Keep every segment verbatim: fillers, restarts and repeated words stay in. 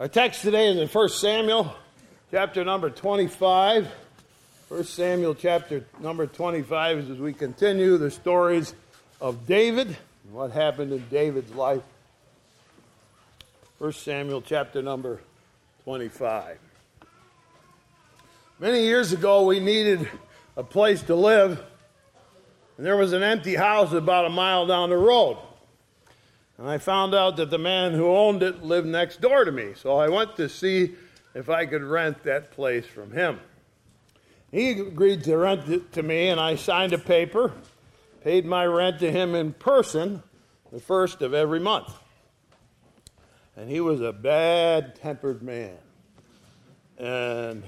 Our text today is in First Samuel, chapter number twenty-five. First Samuel, chapter number twenty-five, is as we continue the stories of David and what happened in David's life. First Samuel, chapter number twenty-five. Many years ago, we needed a place to live, and there was an empty house about a mile down the road. And I found out that the man who owned it lived next door to me. So I went to see if I could rent that place from him. He agreed to rent it to me, and I signed a paper, paid my rent to him in person the first of every month. And he was a bad-tempered man. And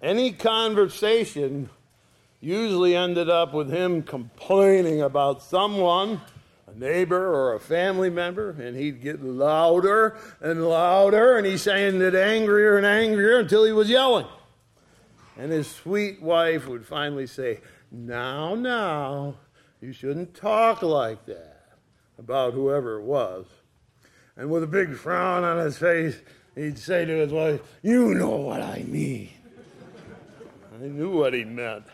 any conversation usually ended up with him complaining about someone, neighbor or a family member, and he'd get louder and louder, and he's saying it angrier and angrier until he was yelling. And his sweet wife would finally say, now, now, you shouldn't talk like that about whoever it was. And with a big frown on his face, he'd say to his wife, you know what I mean. I knew what he meant.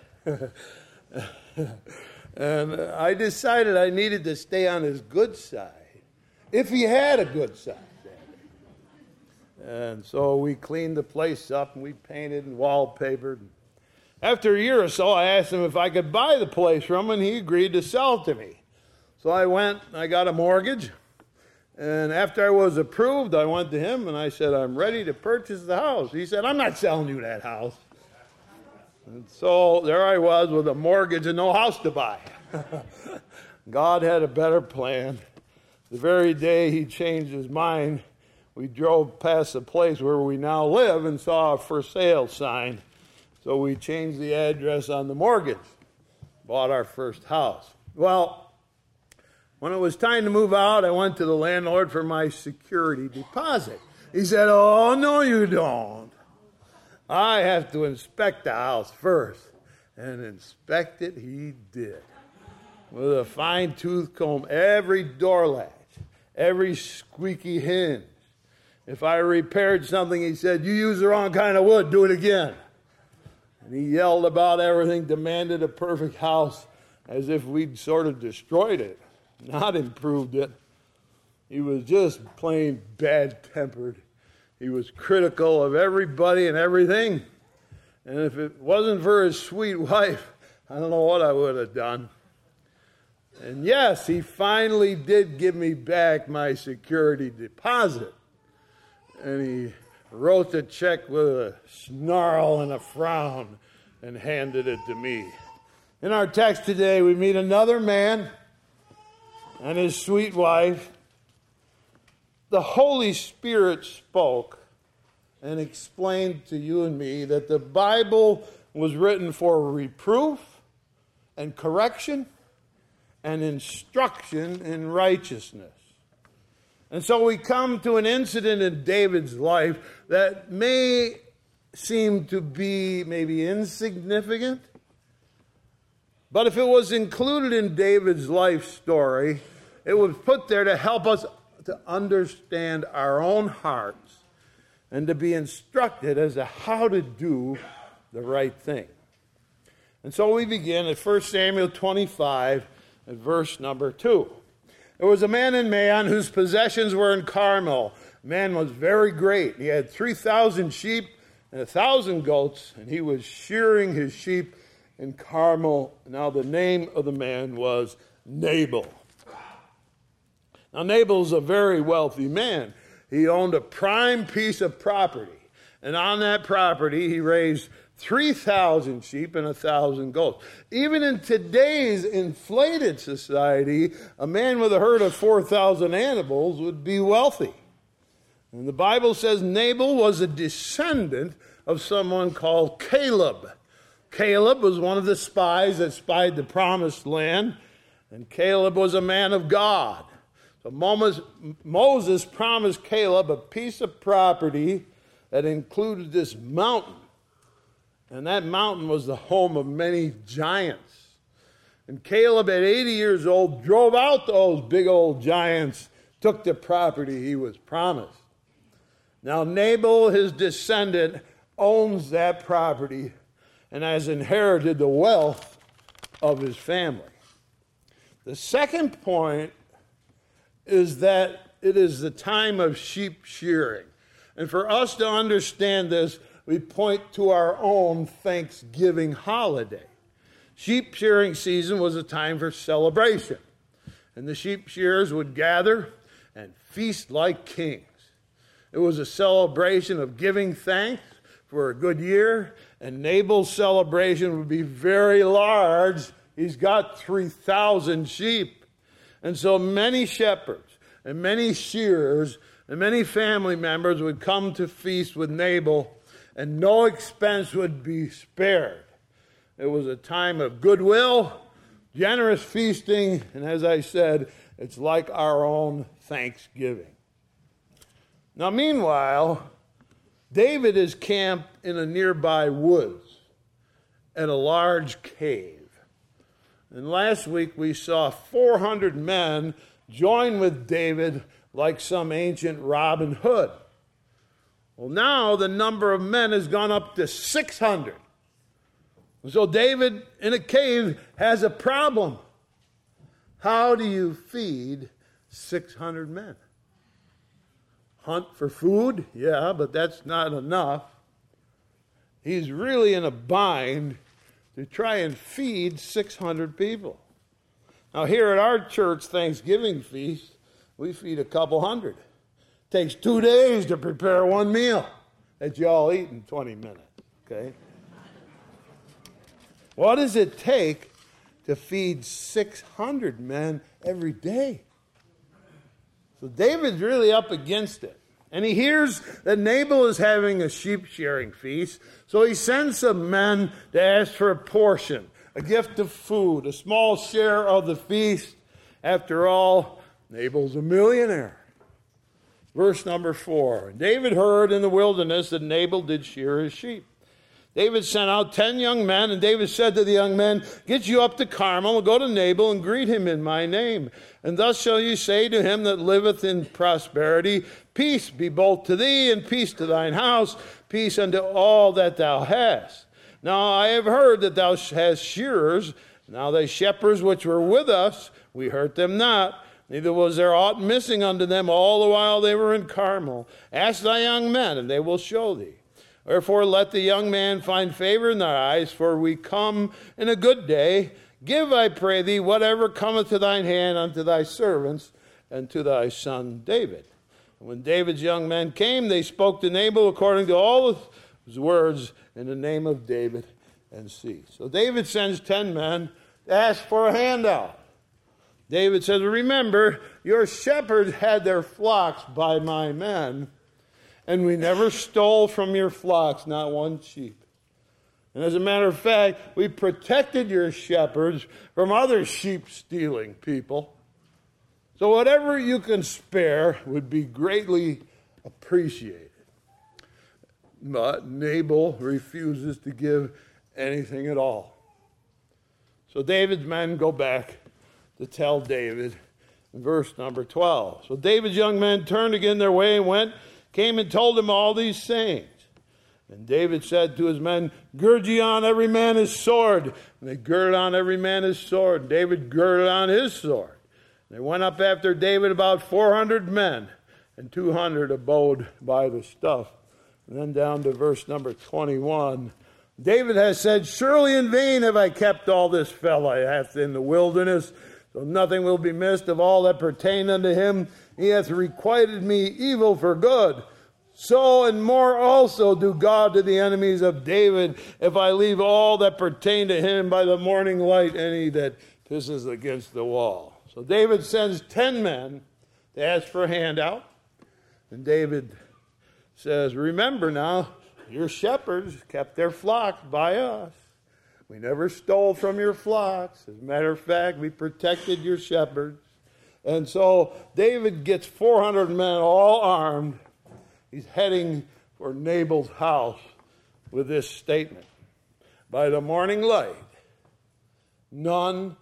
And I decided I needed to stay on his good side, if he had a good side. And so we cleaned the place up, and we painted and wallpapered. After a year or so, I asked him if I could buy the place from him, and he agreed to sell it to me. So I went, I got a mortgage, and after I was approved, I went to him, and I said, I'm ready to purchase the house. He said, I'm not selling you that house. And so there I was with a mortgage and no house to buy. God had a better plan. The very day he changed his mind, we drove past the place where we now live and saw a for sale sign. So we changed the address on the mortgage, bought our first house. Well, when it was time to move out, I went to the landlord for my security deposit. He said, oh, no, you don't. I have to inspect the house first. And inspect it he did. With a fine-tooth comb, every door latch, every squeaky hinge. If I repaired something, he said, you used the wrong kind of wood, do it again. And he yelled about everything, demanded a perfect house, as if we'd sort of destroyed it, not improved it. He was just plain bad-tempered. He was critical of everybody and everything. And if it wasn't for his sweet wife, I don't know what I would have done. And yes, he finally did give me back my security deposit. And he wrote the check with a snarl and a frown and handed it to me. In our text today, we meet another man and his sweet wife. The Holy Spirit spoke and explained to you and me that the Bible was written for reproof and correction and instruction in righteousness. And so we come to an incident in David's life that may seem to be maybe insignificant, but if it was included in David's life story, it was put there to help us to understand our own hearts and to be instructed as to how to do the right thing. And so we begin at First Samuel twenty-five at verse number two. There was a man in Maon whose possessions were in Carmel. The man was very great. He had three thousand sheep and one thousand goats, and he was shearing his sheep in Carmel. Now the name of the man was Nabal. Now, Nabal's a very wealthy man. He owned a prime piece of property. And on that property, he raised three thousand sheep and one thousand goats. Even in today's inflated society, a man with a herd of four thousand animals would be wealthy. And the Bible says Nabal was a descendant of someone called Caleb. Caleb was one of the spies that spied the promised land. And Caleb was a man of God. So Moses promised Caleb a piece of property that included this mountain. And that mountain was the home of many giants. And Caleb, at eighty years old, drove out those big old giants, took the property he was promised. Now Nabal, his descendant, owns that property and has inherited the wealth of his family. The second point is that it is the time of sheep shearing. And for us to understand this, we point to our own Thanksgiving holiday. Sheep shearing season was a time for celebration. And the sheep shearers would gather and feast like kings. It was a celebration of giving thanks for a good year. And Nabal's celebration would be very large. He's got three thousand sheep. And so many shepherds and many shearers and many family members would come to feast with Nabal, and no expense would be spared. It was a time of goodwill, generous feasting, and as I said, it's like our own Thanksgiving. Now, meanwhile, David is camped in a nearby woods at a large cave. And last week we saw four hundred men join with David like some ancient Robin Hood. Well, now the number of men has gone up to six hundred. So David in a cave has a problem. How do you feed six hundred men? Hunt for food? Yeah, but that's not enough. He's really in a bind to try and feed six hundred people. Now here at our church Thanksgiving feast, we feed a couple hundred. It takes two days to prepare one meal that you all eat in twenty minutes, okay? What does it take to feed six hundred men every day? So David's really up against it. And he hears that Nabal is having a sheep shearing feast, so he sends some men to ask for a portion, a gift of food, a small share of the feast. After all, Nabal's a millionaire. Verse number four, David heard in the wilderness that Nabal did shear his sheep. David sent out ten young men, and David said to the young men, "Get you up to Carmel, and go to Nabal, and greet him in my name. And thus shall you say to him that liveth in prosperity, Peace be both to thee, and peace to thine house, peace unto all that thou hast. Now I have heard that thou hast shearers, now thy shepherds which were with us, we hurt them not. Neither was there aught missing unto them all the while they were in Carmel. Ask thy young men, and they will show thee. Wherefore let the young man find favor in thy eyes, for we come in a good day. Give, I pray thee, whatever cometh to thine hand unto thy servants and to thy son David." And when David's young men came, they spoke to Nabal according to all his words in the name of David and ceased. So David sends ten men to ask for a handout. David says, "Remember, your shepherds had their flocks by my men, and we never stole from your flocks, not one sheep. And as a matter of fact, we protected your shepherds from other sheep stealing people. So whatever you can spare would be greatly appreciated." But Nabal refuses to give anything at all. So David's men go back to tell David in verse number twelve. So David's young men turned again their way and went, came and told him all these things. And David said to his men, "Gird ye on every man his sword." And they girded on every man his sword. And David girded on his sword. And they went up after David about four hundred men, and two hundred abode by the stuff. And then down to verse number twenty-one. David has said, "Surely in vain have I kept all this fell I hath in the wilderness. So nothing will be missed of all that pertain unto him. He hath requited me evil for good. So and more also do God to the enemies of David, if I leave all that pertain to him by the morning light, any that pisses against the wall." So David sends ten men to ask for a handout. And David says, "Remember now, your shepherds kept their flocks by us. We never stole from your flocks. As a matter of fact, we protected your shepherds." And so David gets four hundred men all armed. He's heading for Nabal's house with this statement. By the morning light, none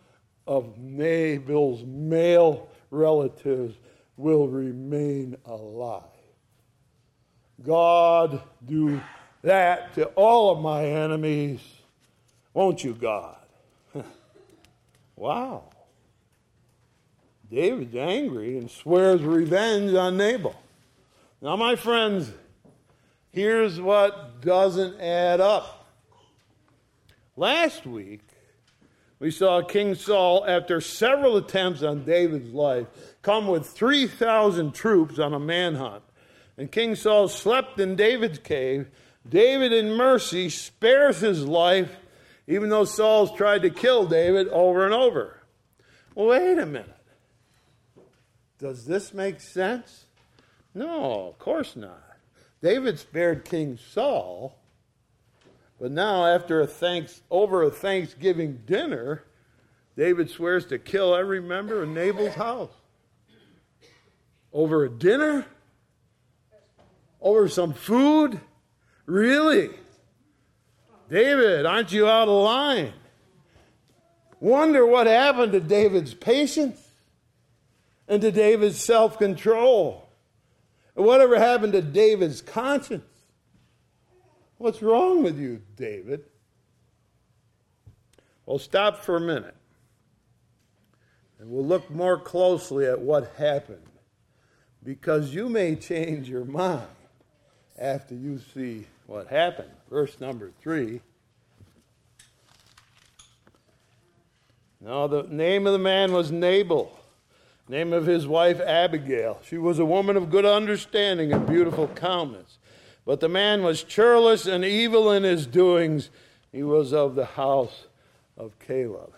of Nabal's male relatives will remain alive. God, do that to all of my enemies. Won't you, God? Wow. David's angry and swears revenge on Nabal. Now, my friends, here's what doesn't add up. Last week, we saw King Saul, after several attempts on David's life, come with three thousand troops on a manhunt. And King Saul slept in David's cave. David, in mercy, spares his life, even though Saul's tried to kill David over and over. Well, wait a minute. Does this make sense? No, of course not. David spared King Saul, but now after a thanks over a Thanksgiving dinner, David swears to kill every member in Nabal's house. Over a dinner? Over some food? Really? David, aren't you out of line? Wonder what happened to David's patience and to David's self-control. Whatever happened to David's conscience? What's wrong with you, David? Well, stop for a minute. And we'll look more closely at what happened, because you may change your mind after you see what happened. Verse number three. Now the name of the man was Nabal. Name of his wife, Abigail. She was a woman of good understanding and beautiful countenance. But the man was churlish and evil in his doings. He was of the house of Caleb.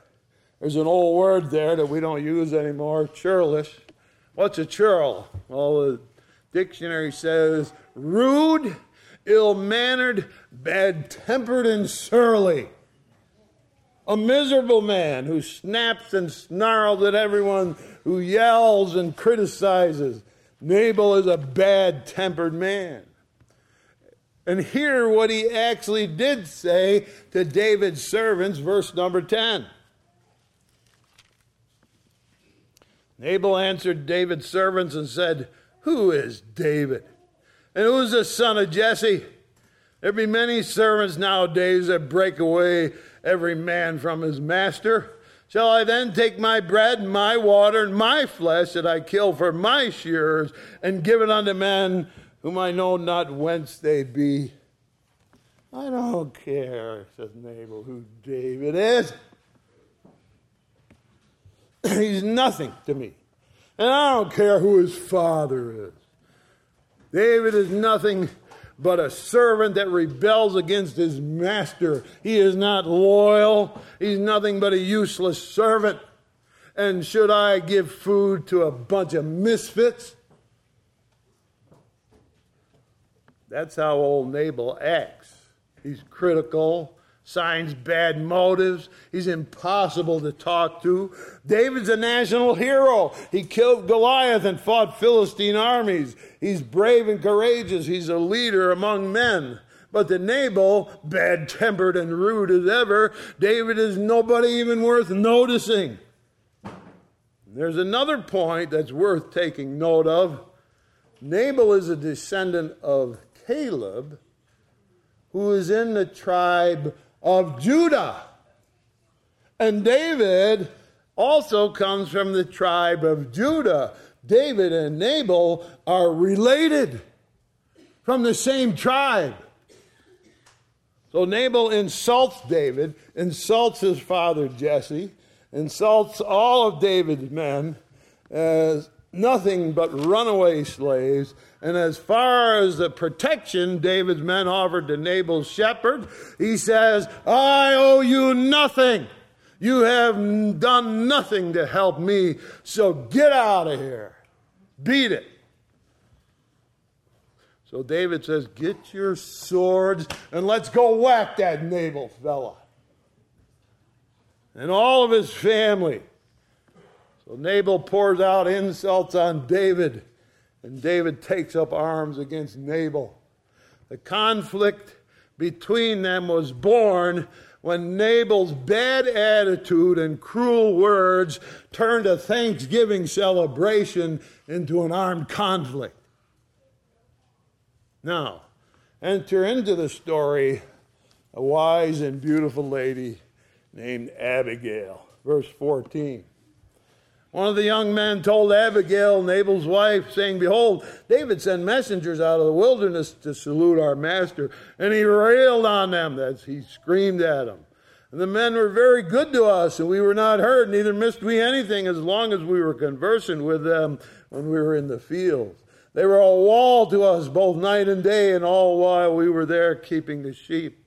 There's an old word there that we don't use anymore, churlish. What's a churl? Well, the dictionary says rude, ill-mannered, bad-tempered, and surly. A miserable man who snaps and snarls at everyone, who yells and criticizes. Nabal is a bad-tempered man. And hear what he actually did say to David's servants, verse number ten. Nabal answered David's servants and said, "Who is David? And who is the son of Jesse? There be many servants nowadays that break away every man from his master. Shall I then take my bread and my water and my flesh that I kill for my shearers and give it unto men whom I know not whence they be?" I don't care, says Nabal, who David is. He's nothing to me. And I don't care who his father is. David is nothing but a servant that rebels against his master. He is not loyal. He's nothing but a useless servant. And should I give food to a bunch of misfits? That's how old Nabal acts. He's critical, signs bad motives. He's impossible to talk to. David's a national hero. He killed Goliath and fought Philistine armies. He's brave and courageous. He's a leader among men. But to Nabal, bad-tempered and rude as ever, David is nobody even worth noticing. There's another point that's worth taking note of. Nabal is a descendant of Caleb, who is in the tribe of Judah. And David also comes from the tribe of Judah. David and Nabal are related from the same tribe. So Nabal insults David, insults his father Jesse, insults all of David's men as nothing but runaway slaves. And as far as the protection David's men offered to Nabal's shepherd, he says, "I owe you nothing. You have done nothing to help me, so get out of here. Beat it." So David says, "Get your swords and let's go whack that Nabal fella and all of his family." So Nabal pours out insults on David, and David takes up arms against Nabal. The conflict between them was born when Nabal's bad attitude and cruel words turned a Thanksgiving celebration into an armed conflict. Now, enter into the story a wise and beautiful lady named Abigail. Verse fourteen. One of the young men told Abigail, Nabal's wife, saying, Behold, David sent messengers out of the wilderness to salute our master. And he railed on them. That's, he screamed at them. And the men were very good to us, and we were not hurt, neither missed we anything as long as we were conversing with them when we were in the fields. They were a wall to us both night and day, and all while we were there keeping the sheep.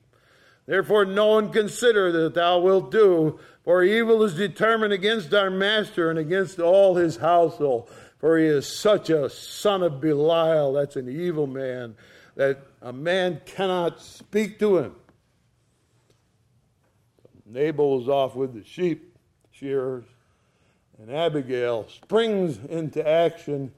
Therefore no one consider that thou wilt do, for evil is determined against our master and against all his household. For he is such a son of Belial, that's an evil man, that a man cannot speak to him. Nabal was off with the sheep shearers, and Abigail springs into action.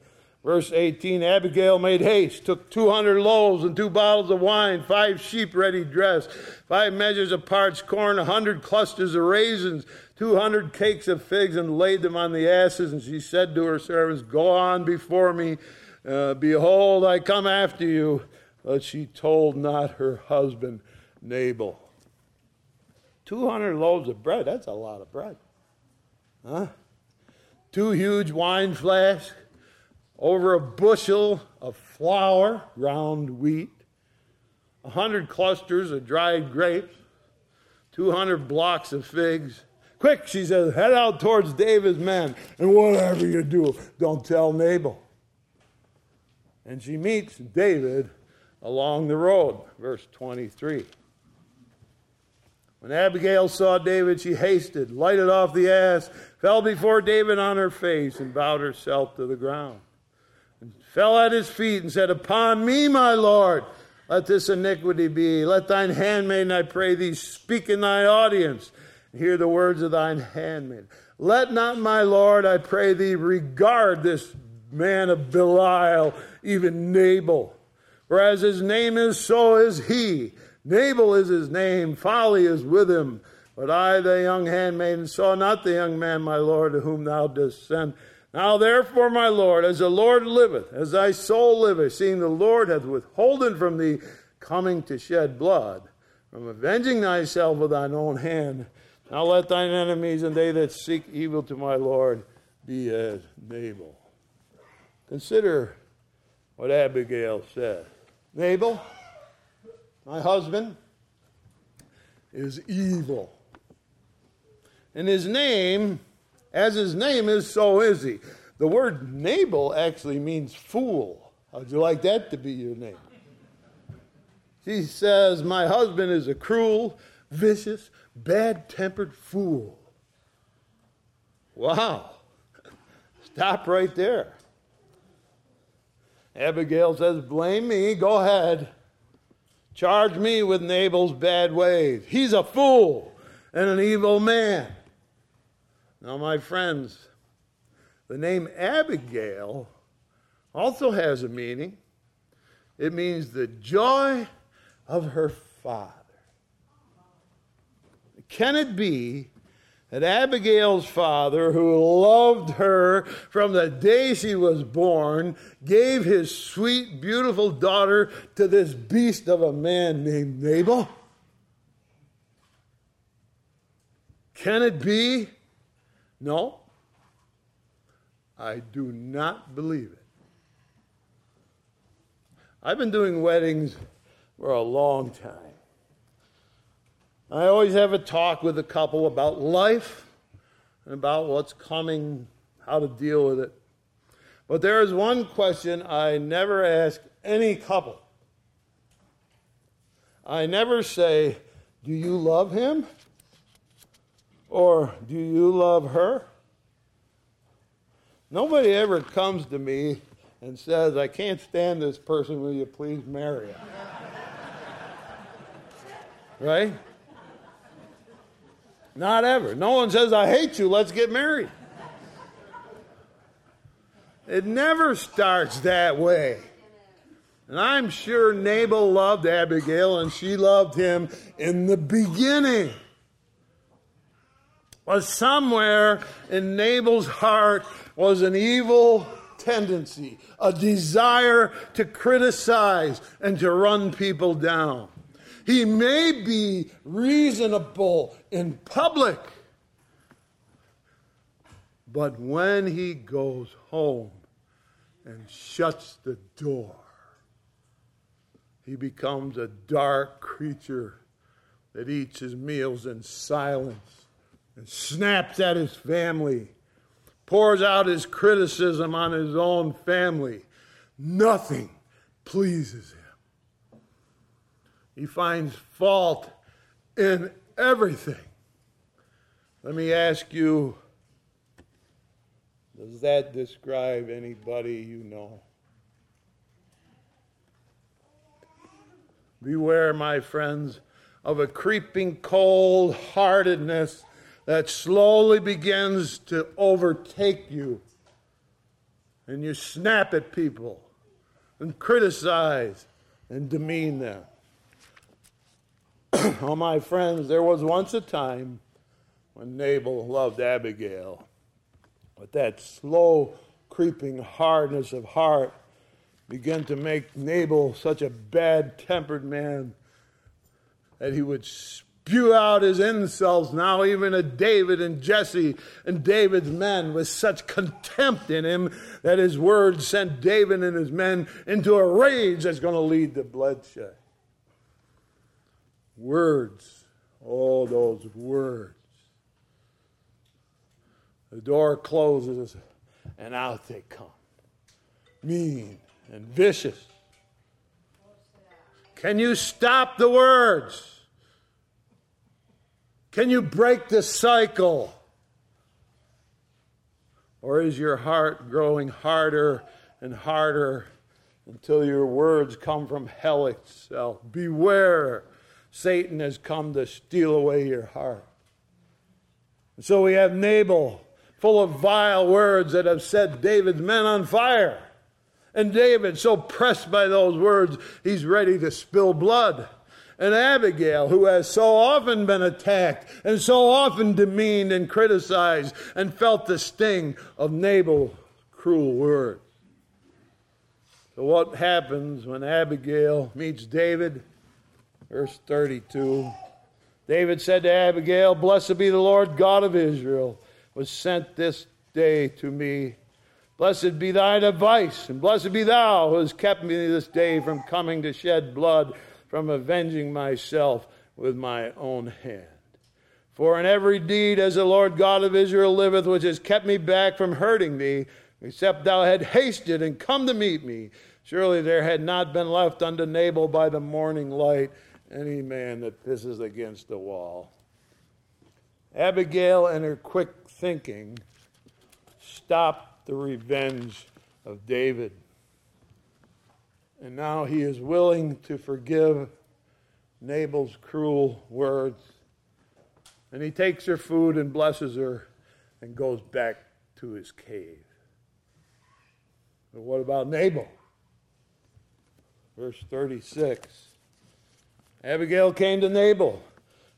Verse eighteen, Abigail made haste, took two hundred loaves and two bottles of wine, five sheep ready dressed, five measures of parched corn, a hundred clusters of raisins, two hundred cakes of figs, and laid them on the asses. And she said to her servants, Go on before me. Uh, behold, I come after you. But she told not her husband, Nabal. two hundred loaves of bread, that's a lot of bread. Huh? Two huge wine flasks. Over a bushel of flour, ground wheat, a hundred clusters of dried grapes, two hundred blocks of figs. Quick, she says, head out towards David's men, and whatever you do, don't tell Nabal. And she meets David along the road, verse twenty-three. When Abigail saw David, she hasted, lighted off the ass, fell before David on her face, and bowed herself to the ground. And fell at his feet and said, Upon me, my Lord, let this iniquity be. Let thine handmaid, I pray thee, speak in thy audience. And hear the words of thine handmaid. Let not my Lord, I pray thee, regard this man of Belial, even Nabal. For as his name is, so is he. Nabal is his name, folly is with him. But I, the young handmaiden, saw not the young man, my Lord, to whom thou didst send. Now therefore, my Lord, as the Lord liveth, as thy soul liveth, seeing the Lord hath withholden from thee coming to shed blood, from avenging thyself with thine own hand, now let thine enemies and they that seek evil to my Lord be as Nabal. Consider what Abigail said. Nabal, my husband, is evil. And his name... As his name is, so is he. The word Nabal actually means fool. How'd you like that to be your name? She says, my husband is a cruel, vicious, bad-tempered fool. Wow. Stop right there. Abigail says, blame me, go ahead. Charge me with Nabal's bad ways. He's a fool and an evil man. Now, my friends, the name Abigail also has a meaning. It means the joy of her father. Can it be that Abigail's father, who loved her from the day she was born, gave his sweet, beautiful daughter to this beast of a man named Nabal? Can it be? No, I do not believe it. I've been doing weddings for a long time. I always have a talk with a couple about life and about what's coming, how to deal with it. But there is one question I never ask any couple. I never say, do you love him? Or do you love her? Nobody ever comes to me and says, I can't stand this person, will you please marry him? Right? Not ever. No one says, I hate you, let's get married. It never starts that way. And I'm sure Nabal loved Abigail and she loved him in the beginning. But somewhere in Nabal's heart was an evil, tendency, a desire to criticize and to run people down. He may be reasonable in public, but when he goes home and shuts the door, he becomes a dark creature that eats his meals in silence and snaps at his family, pours out his criticism on his own family. Nothing pleases him. He finds fault in everything. Let me ask you, does that describe anybody you know? Beware, my friends, of a creeping cold-heartedness that slowly begins to overtake you. And you snap at people and criticize and demean them. Oh, my friends, there was once a time when Nabal loved Abigail. But that slow, creeping hardness of heart began to make Nabal such a bad-tempered man that he would spew out his insults now even at David and Jesse and David's men with such contempt in him that his words sent David and his men into a rage that's going to lead to bloodshed. Words, all those words. The door closes, and out they come. Mean and vicious. Can you stop the words? Can you break the cycle? Or is your heart growing harder and harder until your words come from hell itself? Beware, Satan has come to steal away your heart. And so we have Nabal, full of vile words that have set David's men on fire. And David, so pressed by those words, he's ready to spill blood. And Abigail, who has so often been attacked and so often demeaned and criticized and felt the sting of Nabal's cruel words. So what happens when Abigail meets David? Verse thirty-two. David said to Abigail, "Blessed be the Lord God of Israel, was sent this day to me. Blessed be thine advice, and blessed be thou who has kept me this day from coming to shed blood, from avenging myself with my own hand. For in every deed as the Lord God of Israel liveth, which has kept me back from hurting thee, except thou had hasted and come to meet me, surely there had not been left unto Nabal by the morning light any man that pisses against the wall." Abigail, in her quick thinking, stopped the revenge of David. And now he is willing to forgive Nabal's cruel words. And he takes her food and blesses her and goes back to his cave. But what about Nabal? Verse thirty-six. Abigail came to Nabal,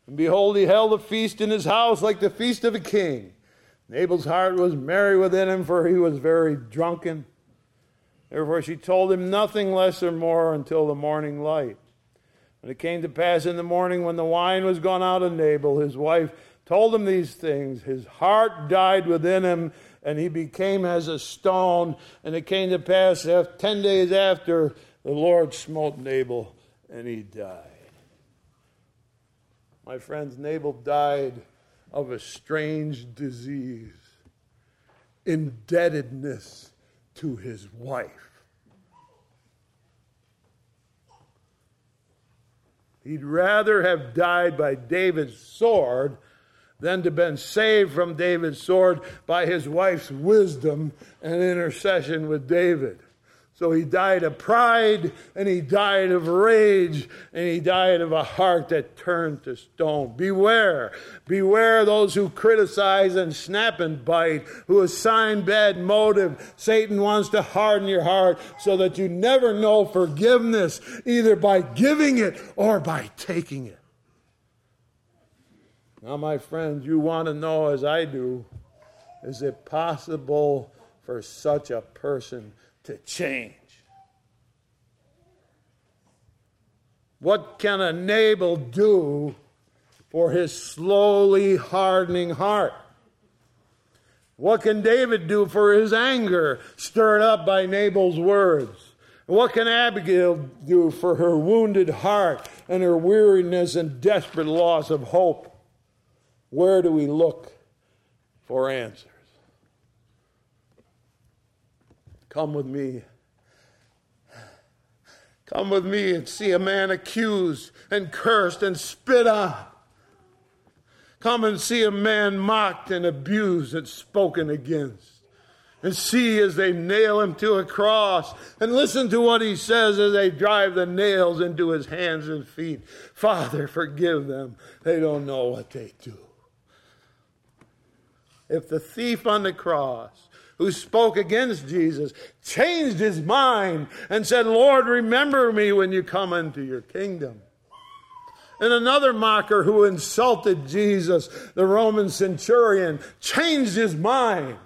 and behold, he held a feast in his house like the feast of a king. Nabal's heart was merry within him, for he was very drunken. Therefore she told him nothing less or more until the morning light. And it came to pass in the morning, when the wine was gone out of Nabal, his wife told him these things. His heart died within him, and he became as a stone. And it came to pass ten days after, the Lord smote Nabal, and he died. My friends, Nabal died of a strange disease, indebtedness to his wife. He'd rather have died by David's sword than to have been saved from David's sword by his wife's wisdom and intercession with David. So he died of pride, and he died of rage, and he died of a heart that turned to stone. Beware. Beware those who criticize and snap and bite, who assign bad motive. Satan wants to harden your heart so that you never know forgiveness, either by giving it or by taking it. Now, my friends, you want to know, as I do, is it possible for such a person to change. What can a Nabal do for his slowly hardening heart? What can David do for his anger stirred up by Nabal's words? What can Abigail do for her wounded heart and her weariness and desperate loss of hope? Where do we look for answers? Come with me. Come with me and see a man accused and cursed and spit on. Come and see a man mocked and abused and spoken against. And see as they nail him to a cross. And listen to what he says as they drive the nails into his hands and feet. Father, forgive them. They don't know what they do. If the thief on the cross who spoke against Jesus changed his mind and said, Lord, remember me when you come into your kingdom. And another mocker who insulted Jesus, the Roman centurion, changed his mind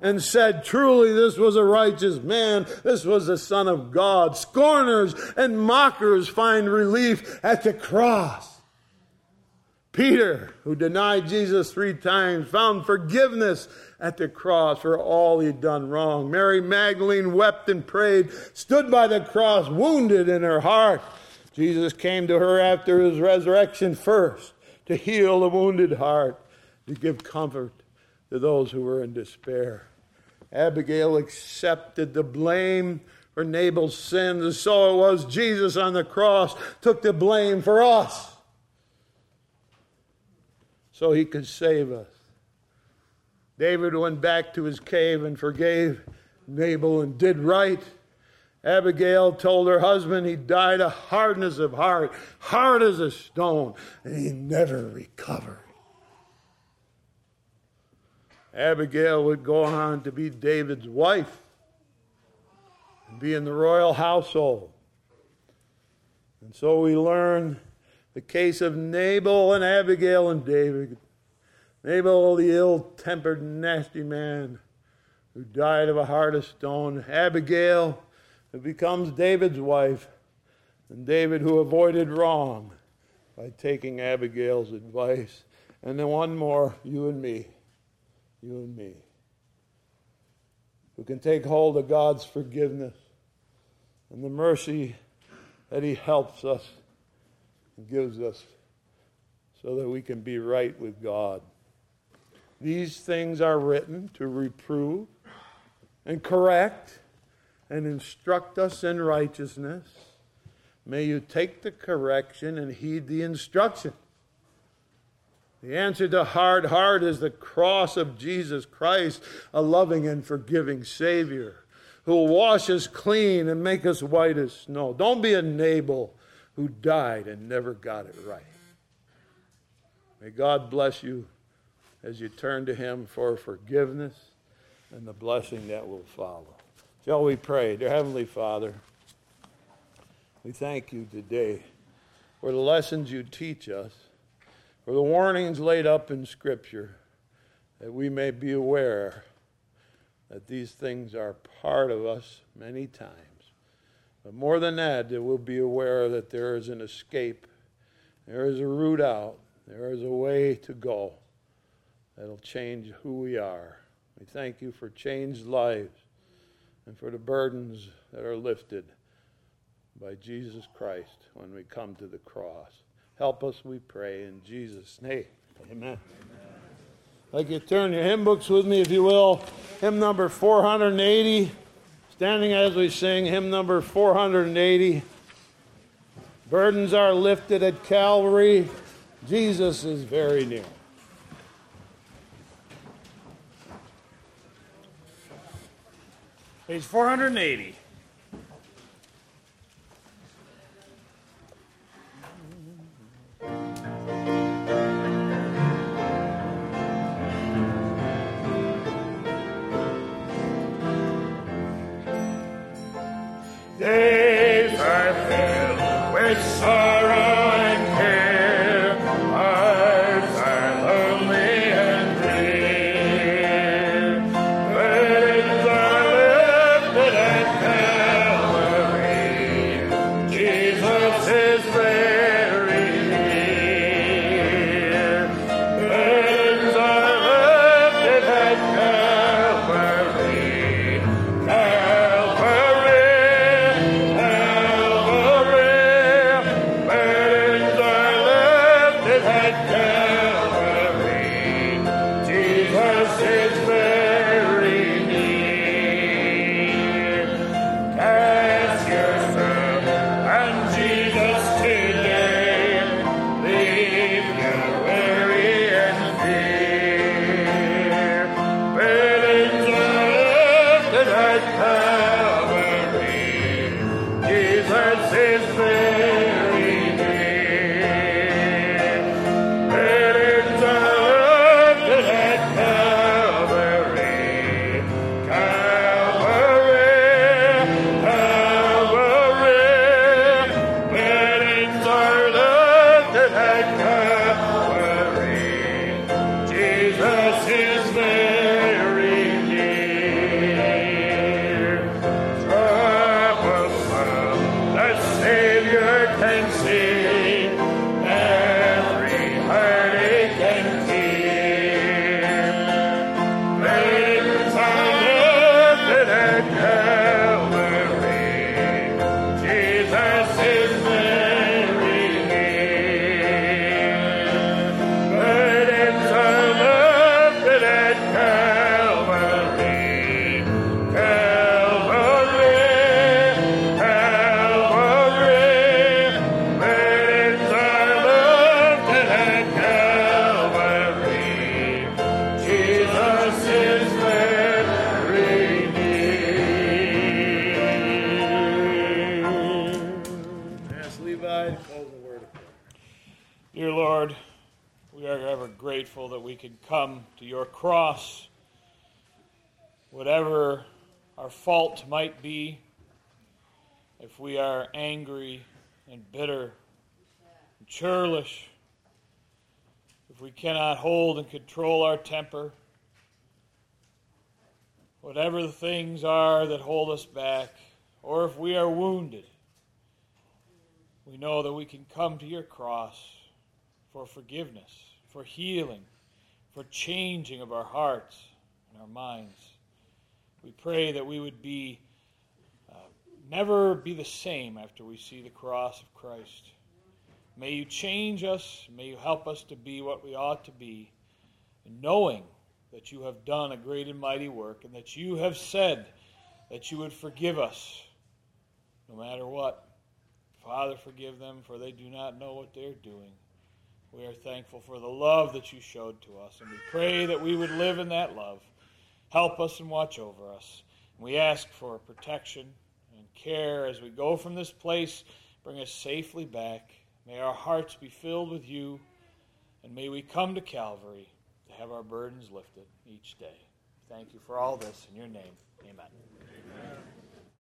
and said, truly this was a righteous man, this was the Son of God. Scorners and mockers find relief at the cross. Peter, who denied Jesus three times, found forgiveness at the cross for all he'd done wrong. Mary Magdalene wept and prayed, stood by the cross, wounded in her heart. Jesus came to her after his resurrection first to heal the wounded heart, to give comfort to those who were in despair. Abigail accepted the blame for Nabal's sins, and so it was Jesus on the cross took the blame for us so he could save us. David went back to his cave and forgave Nabal and did right. Abigail told her husband he died of hardness of heart, hard as a stone, and he never recovered. Abigail would go on to be David's wife and be in the royal household. And so we learn the case of Nabal and Abigail and David. Nabal, the ill-tempered, nasty man who died of a heart of stone. Abigail, who becomes David's wife. And David, who avoided wrong by taking Abigail's advice. And then one more, you and me. You and me, who can take hold of God's forgiveness and the mercy that he helps us and gives us so that we can be right with God. These things are written to reprove and correct and instruct us in righteousness. May you take the correction and heed the instruction. The answer to hard heart is the cross of Jesus Christ, a loving and forgiving Savior who will wash us clean and make us white as snow. Don't be a Nabal who died and never got it right. May God bless you as you turn to him for forgiveness and the blessing that will follow. Shall we pray? Dear Heavenly Father, we thank you today for the lessons you teach us, for the warnings laid up in Scripture, that we may be aware that these things are part of us many times. But more than that, that we'll be aware that there is an escape, there is a route out, there is a way to go that'll change who we are. We thank you for changed lives and for the burdens that are lifted by Jesus Christ when we come to the cross. Help us, we pray, in Jesus' name. Amen. Amen. Like you turn your hymn books with me, if you will. Hymn number four eighty. Standing as we sing, hymn number four eighty. Burdens are lifted at Calvary. Jesus is very near. Page four eighty. Days are filled with sorrow and care, hearts are lonely and drear. can see, every heartache and tear. Ladies are lifted at Calvary, Jesus is very near. Burdens are lifted at Calvary, Calvary, Calvary. Burdens are lifted at Calvary, Jesus is very near. Ask Levi to close the word of prayer. Dear Lord, we are ever grateful that we could come to your cross. Whatever our fault might be, if we are angry and bitter and churlish, if we cannot hold and control our temper, whatever the things are that hold us back, or if we are wounded, we know that we can come to your cross for forgiveness, for healing, for changing of our hearts and our minds. We pray that we would be uh, never be the same after we see the cross of Christ. May you change us. May you help us to be what we ought to be, knowing that you have done a great and mighty work and that you have said that you would forgive us no matter what. Father, forgive them, for they do not know what they're doing. We are thankful for the love that you showed to us, and we pray that we would live in that love. Help us and watch over us. We ask for protection and care as we go from this place. Bring us safely back. May our hearts be filled with you, and may we come to Calvary to have our burdens lifted each day. Thank you for all this. In your name, amen. Amen.